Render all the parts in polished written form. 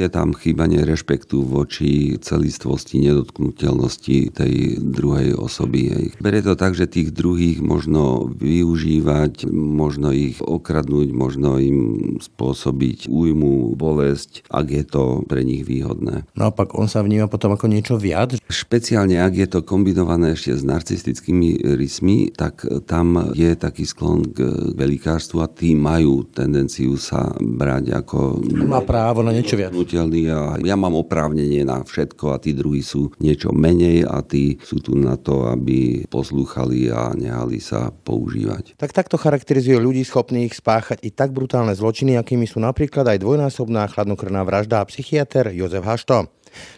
Je tam chýbanie rešpektu voči celistvosti, nedotknuteľnosti tej druhej osoby. Berie to tak, že tých druhých možno využívať, možno ich okradnúť, možno im spôsobiť újmu, bolesť, ak je to pre nich výhodné. Naopak, on sa vníma potom ako niečo viac? Špeciálne, ak je to kombinované ešte s narcistickými rysmi, tak tam je taký sklon k velikárstvu a tí majú tendenciu sa brať ako... Má právo na niečo viac. A ja mám oprávnenie na všetko a tí druhí sú niečo menej a tí sú tu na to, aby poslúchali a nehali sa používať. Tak takto charakterizujú ľudí schopných spáchať i tak brutálne zločiny, akými sú napríklad aj dvojnásobná chladnokrvná vražda a psychiater Jozef Hašto.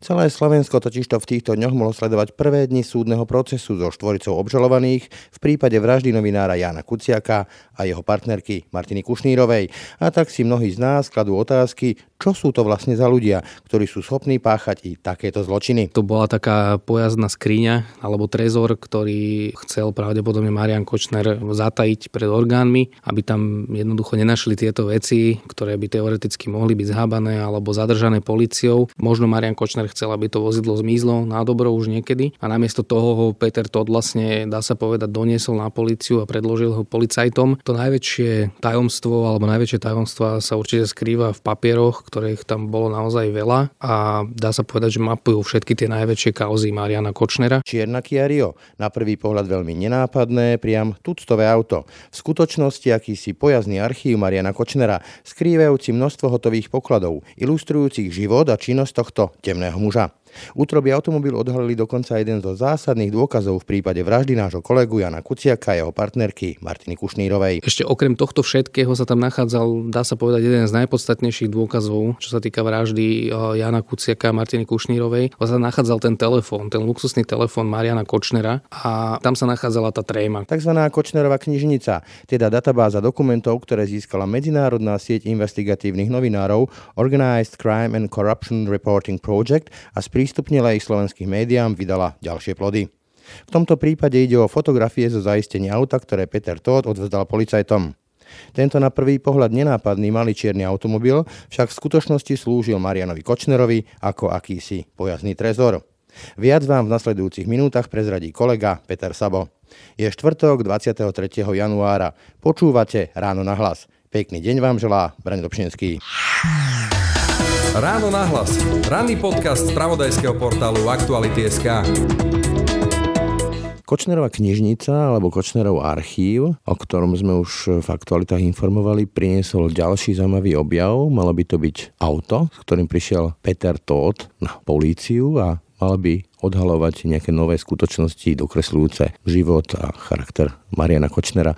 Celé Slovensko totižto v týchto dňoch mohlo sledovať prvé dni súdneho procesu so 4 obžalovaných v prípade vraždy novinára Jána Kuciaka a jeho partnerky Martiny Kušnírovej. A tak si mnohí z nás kladú otázky, čo sú to vlastne za ľudia, ktorí sú schopní páchať i takéto zločiny. To bola taká pojazdná skriňa alebo trezor, ktorý chcel pravdepodobne Marián Kočner zatajiť pred orgánmi, aby tam jednoducho nenašli tieto veci, ktoré by teoreticky mohli byť zhábané alebo zadržané políciou. Možno Marián Kočner chcel, aby to vozidlo zmizlo na dobro už niekedy a namiesto toho ho Peter Tóth vlastne, dá sa povedať, doniesol na políciu a predložil ho policajtom. To najväčšie tajomstvo alebo najväčšie tajomstva sa určite skrýva v papieroch, ktorých tam bolo naozaj veľa a dá sa povedať, že mapujú všetky tie najväčšie kauzy Mariána Kočnera. Čierna Kia Rio. Na prvý pohľad veľmi nenápadné, priam tuctové auto. V skutočnosti akýsi pojazdný archív Mariána Kočnera, skrývajúci množstvo hotových pokladov, ilustrujúcich život a činnosť tohto temného muža. Útroby automobilu odhalili dokonca jeden zo zásadných dôkazov v prípade vraždy nášho kolegu Jána Kuciaka a jeho partnerky Martiny Kušnírovej. Ešte okrem tohto všetkého sa tam nachádzal, dá sa povedať, jeden z najpodstatnejších dôkazov, čo sa týka vraždy Jána Kuciaka a Martiny Kušnírovej. Sa tam nachádzal ten telefón, ten luxusný telefón Mariána Kočnera a tam sa nachádzala tá tréma. Takzvaná Kočnerova knižnica, teda databáza dokumentov, ktoré získala Medzinárodná sieť investigatívnych novinárov Organized Crime and Corruption Reporting Project a prístupnila ich slovenským médiám, vydala ďalšie plody. V tomto prípade ide o fotografie zo zaistenia auta, ktoré Peter Tóth odvzdal policajtom. Tento na prvý pohľad nenápadný malý čierny automobil však v skutočnosti slúžil Mariánovi Kočnerovi ako akýsi pojazdný trezor. Viac vám v nasledujúcich minútach prezradí kolega Peter Sabo. Je štvrtok 23. januára. Počúvate Ráno na hlas. Pekný deň vám želá Braňo Dobšinský. Ráno na hlas. Ranný podcast z spravodajského portálu Aktuality.sk. Kočnerova knižnica alebo Kočnerov archív, o ktorom sme už v aktualitách informovali, priniesol ďalší zaujímavý objav. Malo by to byť auto, s ktorým prišiel Peter Tóth na políciu a mal by odhalovať nejaké nové skutočnosti dokresľujúce život a charakter Mariána Kočnera.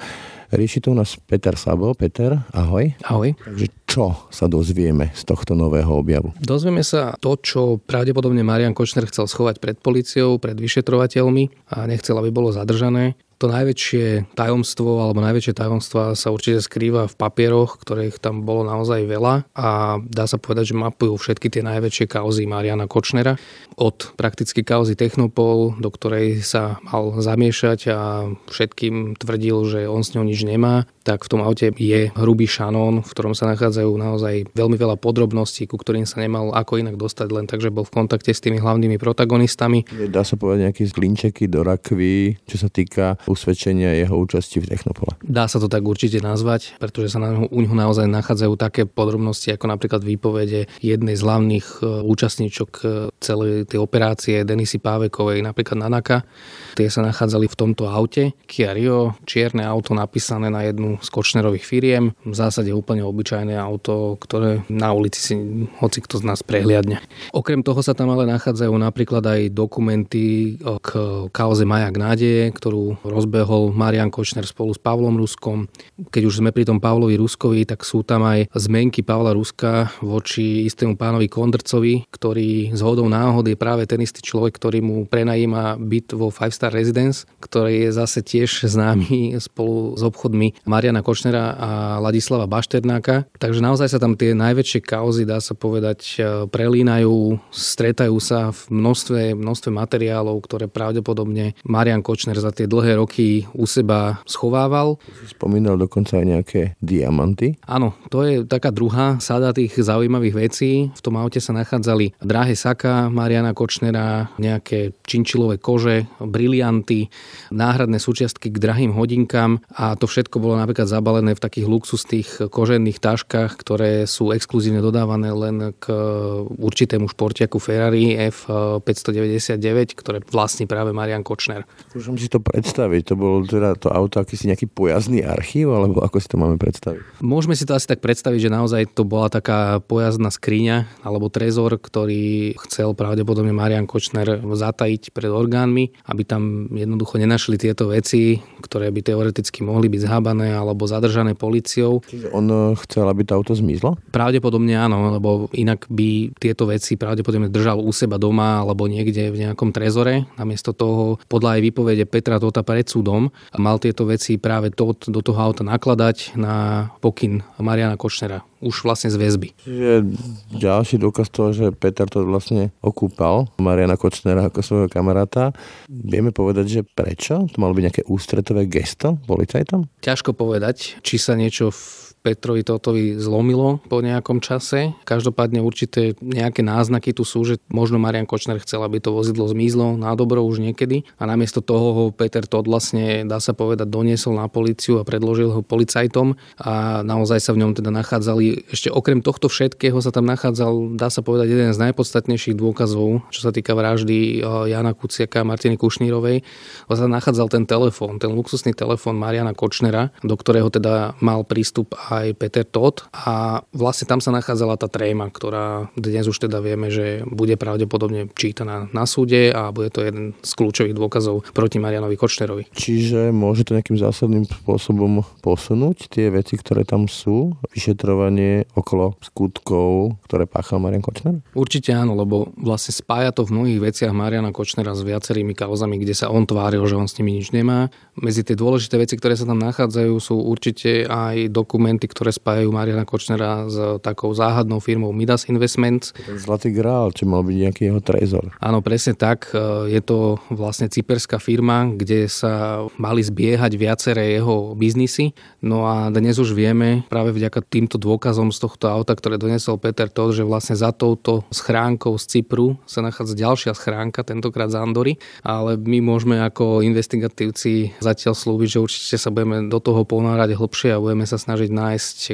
Rieši to u nás Peter Sabo. Peter, ahoj. Ahoj. Takže čo sa dozvieme z tohto nového objavu? Dozvieme sa to, čo pravdepodobne Marián Kočner chcel schovať pred políciou, pred vyšetrovateľmi a nechcel, aby bolo zadržané. To najväčšie tajomstvo alebo najväčšie tajomstva sa určite skrýva v papieroch, ktorých tam bolo naozaj veľa a dá sa povedať, že mapujú všetky tie najväčšie kauzy Mariána Kočnera. Od prakticky kauzy Technopol, do ktorej sa mal zamiešať a všetkým tvrdil, že on s ňou nič nemá, tak v tom aute je hrubý šanón, v ktorom sa nachádzajú naozaj veľmi veľa podrobností, ku ktorým sa nemal ako inak dostať, len takže bol v kontakte s tými hlavnými protagonistami. Dá sa povedať nejaké klinčeky do rakvy, čo sa týka usvedčenia jeho účasti v Technopole. Dá sa to tak určite nazvať, pretože sa u ňoho naozaj nachádzajú také podrobnosti, ako napríklad výpovede jednej z hlavných účastníčok celej tej operácie Denisy Pávekovej, napríklad na NAKA. Tie sa nachádzali v tomto aute. Kia Rio, čierne auto napísané na jednu z Kočnerových firiem. V zásade úplne obyčajné auto, ktoré na ulici si hoci kto z nás prehliadne. Okrem toho sa tam ale nachádzajú napríklad aj dokumenty k kauze Maják nádeje, ktorú rozbehol Marián Kočner spolu s Pavlom Ruskom. Keď už sme pri tom Pavlovi Ruskovi, tak sú tam aj zmenky Pavla Ruska voči istému pánovi Kondrcovi, ktorý zhodou náhod je práve ten istý človek, ktorý mu prenajíma byt vo Five Star Residence, ktorý je zase tiež známy spolu s obchodmi Mariána Mariána Kočnera a Ladislava Bašternáka. Takže naozaj sa tam tie najväčšie kauzy, dá sa povedať, prelínajú, stretajú sa v množstve materiálov, ktoré pravdepodobne Marián Kočner za tie dlhé roky u seba schovával. Spomínal dokonca aj nejaké diamanty. Áno, to je taká druhá sada tých zaujímavých vecí. V tom aute sa nachádzali drahé saka Mariána Kočnera, nejaké činčilové kože, brilianty, náhradné súčiastky k drahým hodinkám a to všetko bolo napríklad zabalené v takých luxusných kožených taškách, ktoré sú exkluzívne dodávané len k určitému športiaku Ferrari F599, ktoré vlastní práve Marián Kočner. Môžem si to predstaviť, to bolo teda to auto akýsi nejaký pojazdný archív, alebo ako si to máme predstaviť? Môžeme si to asi tak predstaviť, že naozaj to bola taká pojazdná skriňa alebo trezor, ktorý chcel pravdepodobne Marián Kočner zatajiť pred orgánmi, aby tam jednoducho nenašli tieto veci, ktoré by teoreticky mohli byť zhábané alebo zadržané políciou. Čiže on chcel, aby to auto zmizlo? Pravdepodobne áno, lebo inak by tieto veci pravdepodobne držal u seba doma alebo niekde v nejakom trezore. Namiesto toho, podľa aj výpovede Petra Tótha pred súdom, mal tieto veci práve Tóth do toho auta nakladať na pokyn Mariána Kočnera. Už vlastne z väzby. Čiže ďalší dôkaz toho, že Peter Tóth vlastne okúpal Mariána Kočnera ako svojho kamaráta. Vieme povedať, že prečo? To malo byť nejaké ústretové gesto policajtom? Ťažko povedať, či sa niečo Petrovi Tóthovi zlomilo po nejakom čase. Každopádne určité nejaké náznaky tu sú, že možno Marián Kočner chcel, aby to vozidlo zmizlo na dobro už niekedy a namiesto toho ho Peter Tóth vlastne, dá sa povedať, doniesol na políciu a predložil ho policajtom a naozaj sa v ňom teda nachádzali, ešte okrem tohto všetkého sa tam nachádzal, dá sa povedať, jeden z najpodstatnejších dôkazov, čo sa týka vraždy Jána Kuciaka a Martiny Kušnírovej. Sa nachádzal ten telefón, ten luxusný telefón Mariána Kočnera, do ktorého teda mal prístup aj Peter Tóth a vlastne tam sa nachádzala tá tréma, ktorá dnes už teda vieme, že bude pravdepodobne čítaná na súde a bude to jeden z kľúčových dôkazov proti Mariánovi Kočnerovi. Čiže môže to nejakým zásadným spôsobom posunúť tie veci, ktoré tam sú, vyšetrovanie okolo skutkov, ktoré páchal Marián Kočner? Určite áno, lebo vlastne spája to v mnohých veciach Mariána Kočnera s viacerými kauzami, kde sa on tváril, že on s nimi nič nemá. Medzi tie dôležité veci, ktoré sa tam nachádzajú, sú určite aj dokumenty, ktoré spájajú Mariána Kočnera s takou záhadnou firmou Midas Investments. Zlatý grál, čo mal byť nejaký jeho trezor. Áno, presne tak. Je to vlastne cyperská firma, kde sa mali zbiehať viaceré jeho biznisy. No a dnes už vieme, práve vďaka týmto dôkazom z tohto auta, ktoré donesol Peter Tóth, že vlastne za touto schránkou z Cypru sa nachádza ďalšia schránka, tentokrát z Andory. Ale my môžeme ako investigatívci zatiaľ slúbiť, že určite sa budeme do toho ponárať hlbšie a budeme sa snažiť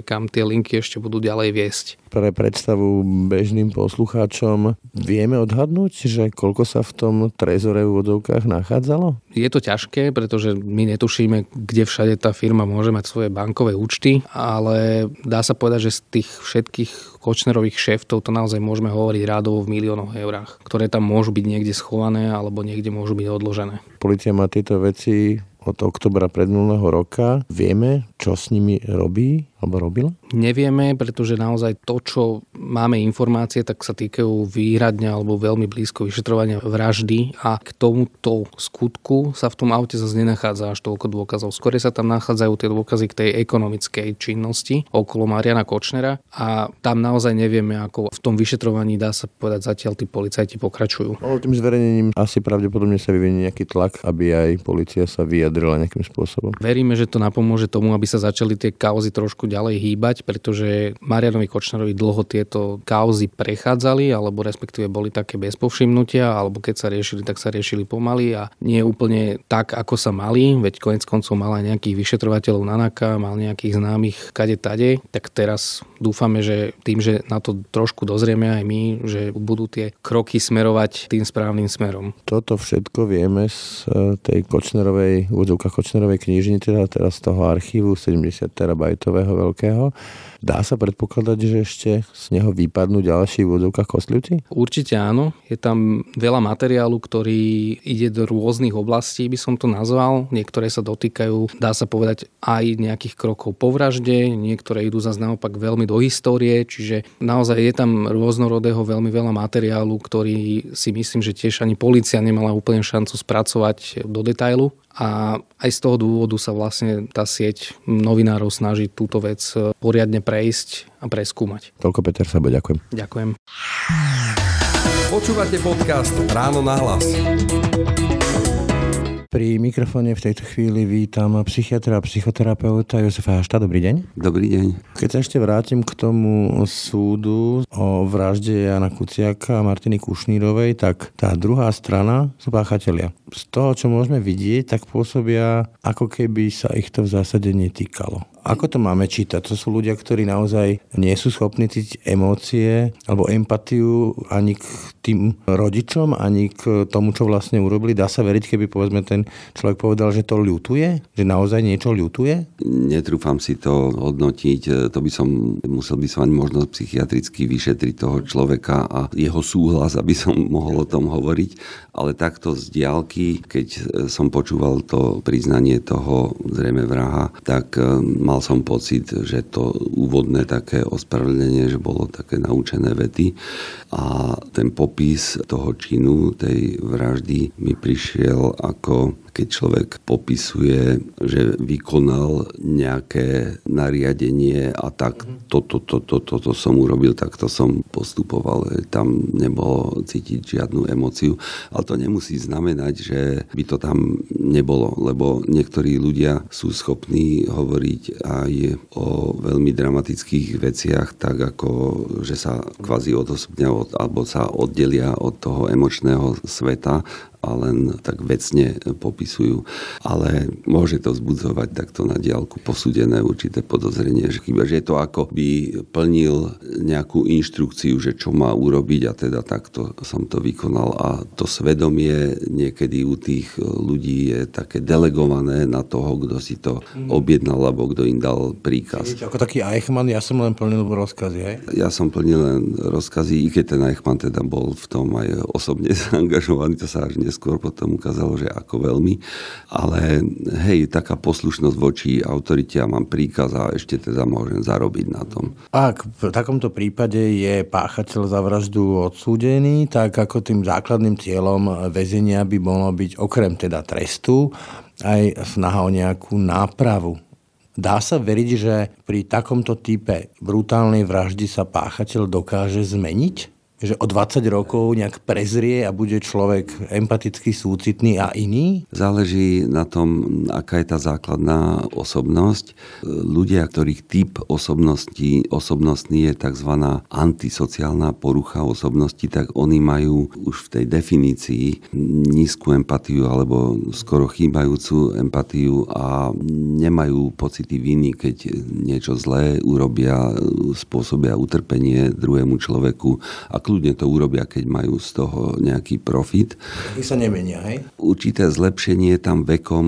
kam tie linky ešte budú ďalej viesť. Pre predstavu bežným poslucháčom vieme odhadnúť, že koľko sa v tom trezore v vodovkách nachádzalo? Je to ťažké, pretože my netušíme, kde všade tá firma môže mať svoje bankové účty, ale dá sa povedať, že z tých všetkých Kočnerových šéftov to naozaj môžeme hovoriť rádovo v miliónoch eurách, ktoré tam môžu byť niekde schované alebo niekde môžu byť odložené. Polícia má tieto veci od oktobra predminulého roka. Vieme, čo s nimi robí alebo robila? Nevieme, pretože naozaj to, čo máme informácie, tak sa týkajú výhradne alebo veľmi blízko vyšetrovania vraždy a k tomuto skutku sa v tom aute zase nenachádza až toľko dôkazov. Skôr sa tam nachádzajú tie dôkazy k tej ekonomickej činnosti okolo Mariána Kočnera a tam naozaj nevieme, ako v tom vyšetrovaní, dá sa povedať, zatiaľ tí policajti pokračujú. Ale tým zverejnením asi pravdepodobne sa vyvinie nejaký tlak, aby aj polícia sa vyjadrila nejakým spôsobom. Veríme, že to napomôže tomu, aby sa začali tie kauzy trošku ďalej hýbať, pretože Mariánovi Kočnerovi dlho tieto kauzy prechádzali, alebo respektíve boli také bez povšimnutia, alebo keď sa riešili, tak sa riešili pomaly a nie úplne tak, ako sa mali, veď koniec koncov mal aj nejakých vyšetrovateľov na NAKA, mal nejakých známych kade tade, tak teraz dúfame, že tým, že na to trošku dozrieme aj my, že budú tie kroky smerovať tým správnym smerom. Toto všetko vieme z tej Kočnerovej, úvodzovka Kočnerovej knižnice, teraz z toho archívu 70 terabajtového veľkého. Dá sa predpokladať, že ešte z neho vypadnú ďalší v úvodzovkách kostlivci? Určite áno. Je tam veľa materiálu, ktorý ide do rôznych oblastí, by som to nazval. Niektoré sa dotýkajú, dá sa povedať, aj nejakých krokov po vražde, niektoré idú zase naopak veľmi do histórie, čiže naozaj je tam rôznorodého veľmi veľa materiálu, ktorý si myslím, že tiež ani polícia nemala úplne šancu spracovať do detailu. A aj z toho dôvodu sa vlastne tá sieť novinárov snaží túto vec poriadne prejsť a preskúmať. Toľko Peter Sabo, ďakujem. Ďakujem. Počúvate podcast Ráno na hlas. Pri mikrofóne v tejto chvíli vítam psychiatra a psychoterapeuta Jozefa Hašta. Dobrý deň. Dobrý deň. Keď sa ešte vrátim k tomu súdu o vražde Jána Kuciaka a Martiny Kušnírovej, tak tá druhá strana sú páchatelia. Z toho, čo môžeme vidieť, tak pôsobia, ako keby sa ich to v zásade netýkalo. Ako to máme čítať? To sú ľudia, ktorí naozaj nie sú schopní cítiť emócie alebo empatiu ani k tým rodičom, ani k tomu, čo vlastne urobili. Dá sa veriť, keby povedzme ten človek povedal, že to ľutuje? Že naozaj niečo ľutuje? Netrúfam si to hodnotiť. To by som musel by som ani možno psychiatricky vyšetriť toho človeka a jeho súhlas, aby som mohol o tom hovoriť. Ale takto z diaľky, keď som počúval to priznanie toho zrejme vraha, tak mal som pocit, že to úvodné také ospravedlnenie, že bolo také naučené vety a ten popis toho činu, tej vraždy mi prišiel ako keď človek popisuje, že vykonal nejaké nariadenie a tak toto som urobil, takto som postupoval. Tam nebolo cítiť žiadnu emóciu, ale to nemusí znamenať, že by to tam nebolo, lebo niektorí ľudia sú schopní hovoriť aj o veľmi dramatických veciach, tak ako, že sa kvázi odosobňa alebo sa oddelia od toho emočného sveta a len tak vecne popisujú. Ale môže to vzbudzovať takto na diaľku posúdené určité podozrenie, že chyba, že je to ako by plnil nejakú inštrukciu, že čo má urobiť a teda takto som to vykonal. A to svedomie niekedy u tých ľudí je také delegované na toho, kto si to objednal alebo kto im dal príkaz. Ako taký Eichmann, ja som len plnil rozkazy, hej? Ja som plnil len rozkazy, i keď ten Eichmann teda bol v tom aj osobne zaangažovaný, to sa až skôr potom ukázalo, že ako veľmi. Ale hej, taká poslušnosť voči autorite, ja mám príkaz a ešte teda môžem zarobiť na tom. Ak v takomto prípade je páchateľ za vraždu odsúdený, tak ako tým základným cieľom väzenia by mohlo byť okrem teda trestu aj snaha o nejakú nápravu. Dá sa veriť, že pri takomto type brutálnej vraždy sa páchateľ dokáže zmeniť? Že o 20 rokov nejak prezrie a bude človek empatický, súcitný a iný? Záleží na tom, aká je tá základná osobnosť. Ľudia, ktorých typ osobnostný je tzv. Antisociálna porucha osobnosti, tak oni majú už v tej definícii nízku empatiu alebo skoro chýbajúcu empatiu a nemajú pocity viny, keď niečo zlé urobia, spôsobia utrpenie druhému človeku a kľudne to urobia, keď majú z toho nejaký profit. I sa nemenia, hej? Určité zlepšenie tam vekom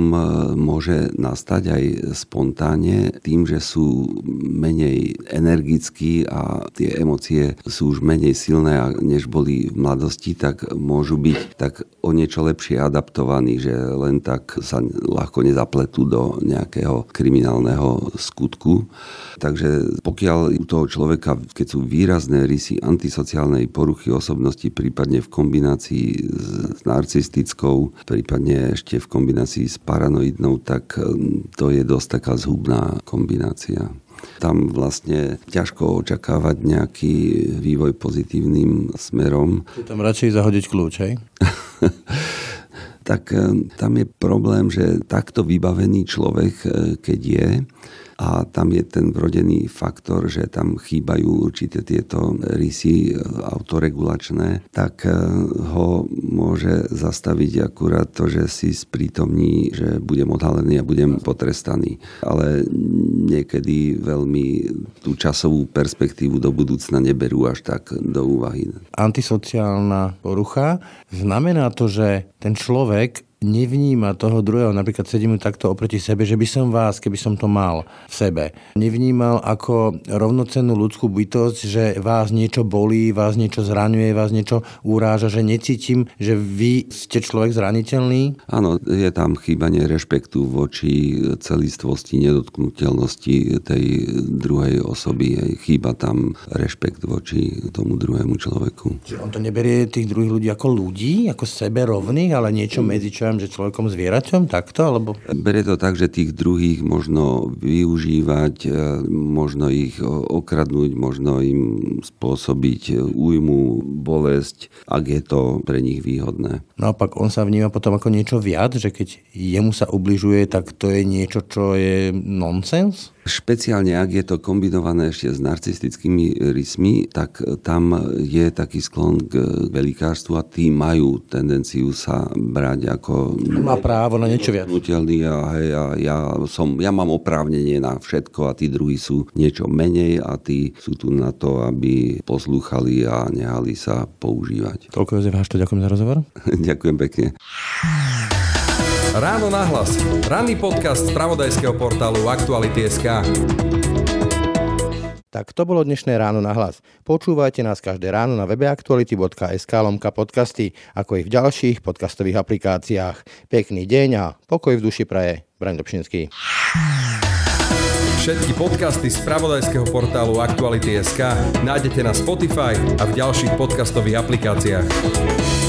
môže nastať aj spontánne tým, že sú menej energickí a tie emócie sú už menej silné, než boli v mladosti, tak môžu byť tak o niečo lepšie adaptovaní, že len tak sa ľahko nezapletú do nejakého kriminálneho skutku. Takže pokiaľ u toho človeka, keď sú výrazné rysy antisociálnej poruchy osobnosti, prípadne v kombinácii s narcistickou, prípadne ešte v kombinácii s paranoidnou, tak to je dosť taká zhubná kombinácia. Tam vlastne ťažko očakávať nejaký vývoj pozitívnym smerom. Tam radšej zahodiť kľúč, hej? Tak tam je problém, že takto vybavený človek, keď je, a tam je ten vrodený faktor, že tam chýbajú určité tieto rysy autoregulačné, tak ho môže zastaviť akurát to, že si sprítomní, že budem odhalený a budem potrestaný. Ale niekedy veľmi tú časovú perspektívu do budúcna neberú až tak do úvahy. Antisociálna porucha znamená to, že ten človek nevníma toho druhého, napríklad sedím takto oproti sebe, že by som vás, keby som to mal v sebe, nevnímal ako rovnocennú ľudskú bytosť, že vás niečo bolí, vás niečo zraňuje, vás niečo uráža, že necítim, že vy ste človek zraniteľný. Áno, je tam chýbanie rešpektu voči celistvosti, nedotknuteľnosti tej druhej osoby. Chýba tam rešpekt voči tomu druhému človeku. Čiže on to neberie tých druhých ľudí ako ľudí, ako sebe rovných, ale niečo medzi čo že človekom zvieraťom takto, alebo? Berie to tak, že tých druhých možno využívať, možno ich okradnúť, možno im spôsobiť újmu, bolesť, ak je to pre nich výhodné. Naopak on sa vníma potom ako niečo viac, že keď jemu sa ubližuje, tak to je niečo, čo je nonsens? Špeciálne, ak je to kombinované ešte s narcistickými rysmi, tak tam je taký sklon k velikárstvu a tí majú tendenciu sa brať ako... Má právo na niečo viac. Ja mám oprávnenie na všetko a tí druhí sú niečo menej a tí sú tu na to, aby poslúchali a nehali sa používať. Toľko, Jozef Hašto, ďakujem za rozhovor. Ďakujem pekne. Ráno nahlas. Ranný podcast z spravodajského portálu Aktuality.sk. Tak to bolo dnešné Ráno nahlas. Počúvajte nás každé ráno na webe Aktuality.sk/podcasty, ako i v ďalších podcastových aplikáciách. Pekný deň a pokoj v duši praje Braňo Dobšinský. Všetky podcasty z spravodajského portálu Aktuality.sk nájdete na Spotify a v ďalších podcastových aplikáciách.